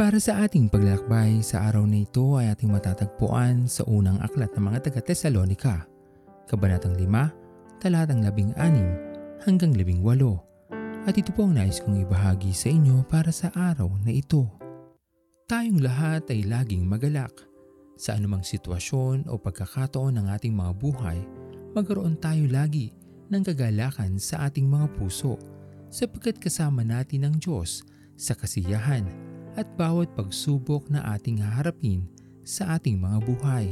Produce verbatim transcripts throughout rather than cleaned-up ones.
Para sa ating paglalakbay, sa araw na ito ay ating matatagpuan sa unang aklat ng mga taga-Tesalonika, Kabanatang lima, Talatang labing-anim hanggang labing-walo. At ito po ang nais kong ibahagi sa inyo para sa araw na ito. Tayong lahat ay laging magalak. Sa anumang sitwasyon o pagkakataon ng ating mga buhay, magkaroon tayo lagi ng kagalakan sa ating mga puso sapagkat kasama natin ang Diyos sa kasiyahan at bawat pagsubok na ating haharapin sa ating mga buhay.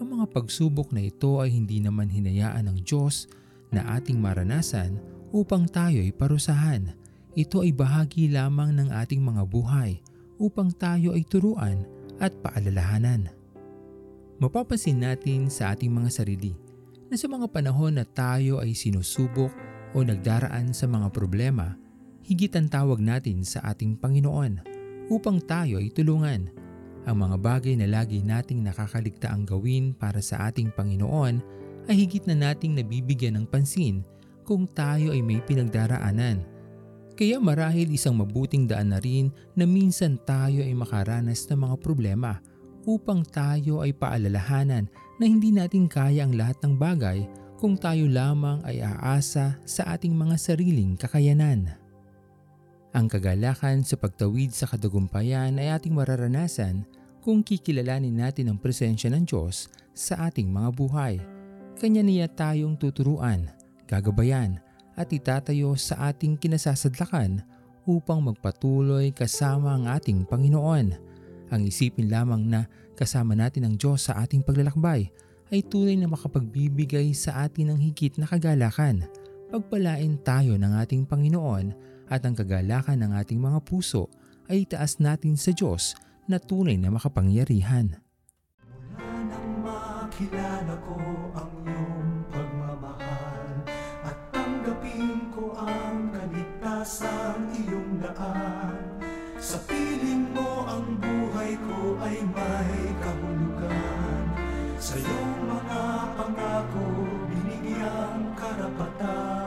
Ang mga pagsubok na ito ay hindi naman hinayaan ng Diyos na ating maranasan upang tayo ay parusahan. Ito ay bahagi lamang ng ating mga buhay upang tayo ay turuan at paalalahanan. Mapapansin natin sa ating mga sarili na sa mga panahon na tayo ay sinusubok o nagdaraan sa mga problema, higit ang tawag natin sa ating Panginoon upang tayo ay tulungan. Ang mga bagay na lagi nating nakakaligtaang gawin para sa ating Panginoon ay higit na nating nabibigyan ng pansin kung tayo ay may pinagdaraanan. Kaya marahil isang mabuting daan na rin na minsan tayo ay makaranas ng mga problema upang tayo ay paalalahanan na hindi natin kaya ang lahat ng bagay kung tayo lamang ay aasa sa ating mga sariling kakayanan. Ang kagalakan sa pagtawid sa katagumpayan ay ating mararanasan kung kikilalanin natin ang presensya ng Diyos sa ating mga buhay. Kanya niya tayong tuturuan, gagabayan at itatayo sa ating kinasasadlakan upang magpatuloy kasama ang ating Panginoon. Ang isipin lamang na kasama natin ang Diyos sa ating paglalakbay ay tunay na makapagbibigay sa atin ng higit na kagalakan. Pagpalain tayo ng ating Panginoon at ang kagalakan ng ating mga puso ay itaas natin sa Diyos na tunay na makapangyarihan. Mula nang makilala ko ang iyong pagmamahal at tanggapin ko ang kaligtasan iyong daan. Sa piling mo ang buhay ko ay may kahulugan. Sa iyong mga pangako binigyang karapatan.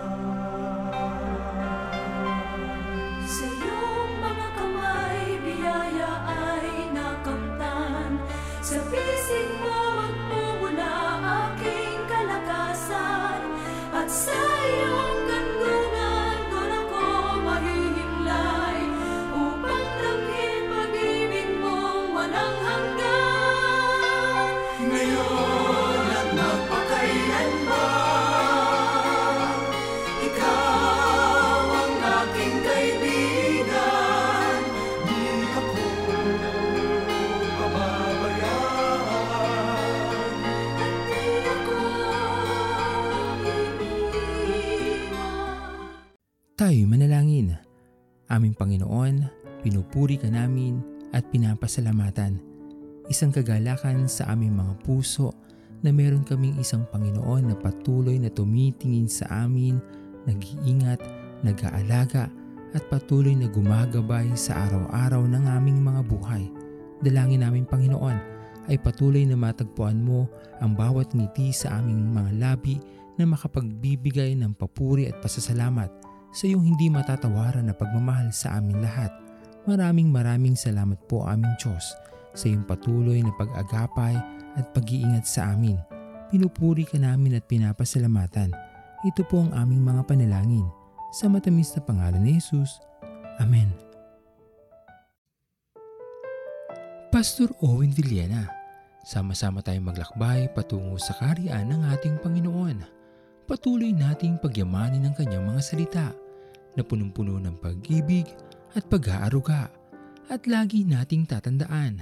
Tayo'y manalangin. Aming Panginoon, pinupuri ka namin at pinapasalamatan. Isang kagalakan sa aming mga puso na meron kaming isang Panginoon na patuloy na tumitingin sa amin, nag-iingat, nag-aalaga at patuloy na gumagabay sa araw-araw ng aming mga buhay. Dalangin namin Panginoon ay patuloy na matagpuan mo ang bawat ngiti sa aming mga labi na makapagbibigay ng papuri at pasasalamat sa iyong hindi matatawaran na pagmamahal sa amin lahat. Maraming maraming salamat po aming Diyos sa iyong patuloy na pag-agapay at pag-iingat sa amin. Pinupuri ka namin at pinapasalamatan. Ito po ang aming mga panalangin. Sa matamis na pangalan ni Jesus. Amen. Pastor Owen Villena, sama-sama tayong maglakbay patungo sa kaharian ng ating Panginoon. Patuloy nating pagyamanin ang kanyang mga salita na punong-puno ng pag-ibig at pag-aaruga, at lagi nating tatandaan